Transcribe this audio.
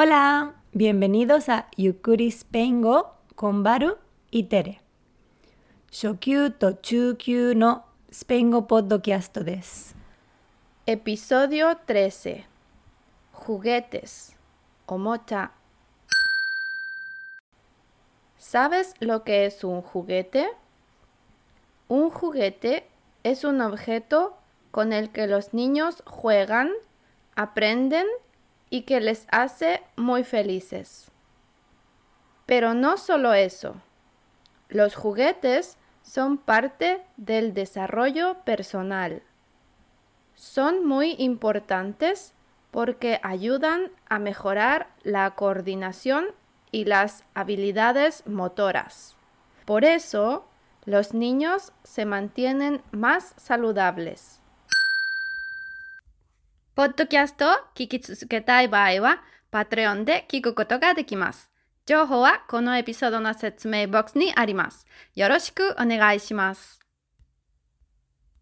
Hola, bienvenidos a ゆっくりスペイン語 con Baru y Tere. 初級と中級のスペイン語ポッドキャストです。Episodio 13. Juguetes o mocha. ¿Sabes lo que es un juguete? Un juguete es un objeto con el que los niños juegan, aprenden y que les hace muy felices. Pero no solo eso. Los juguetes son parte del desarrollo personal. Son muy importantes porque ayudan a mejorar la coordinación y las habilidades motoras. Por eso, los niños se mantienen más saludables.ポッドキャストを聞き続けたい場合は、Patreon で聞くことができます。情報はこのエピソードの説明ボックスにあります。よろしくお願いします。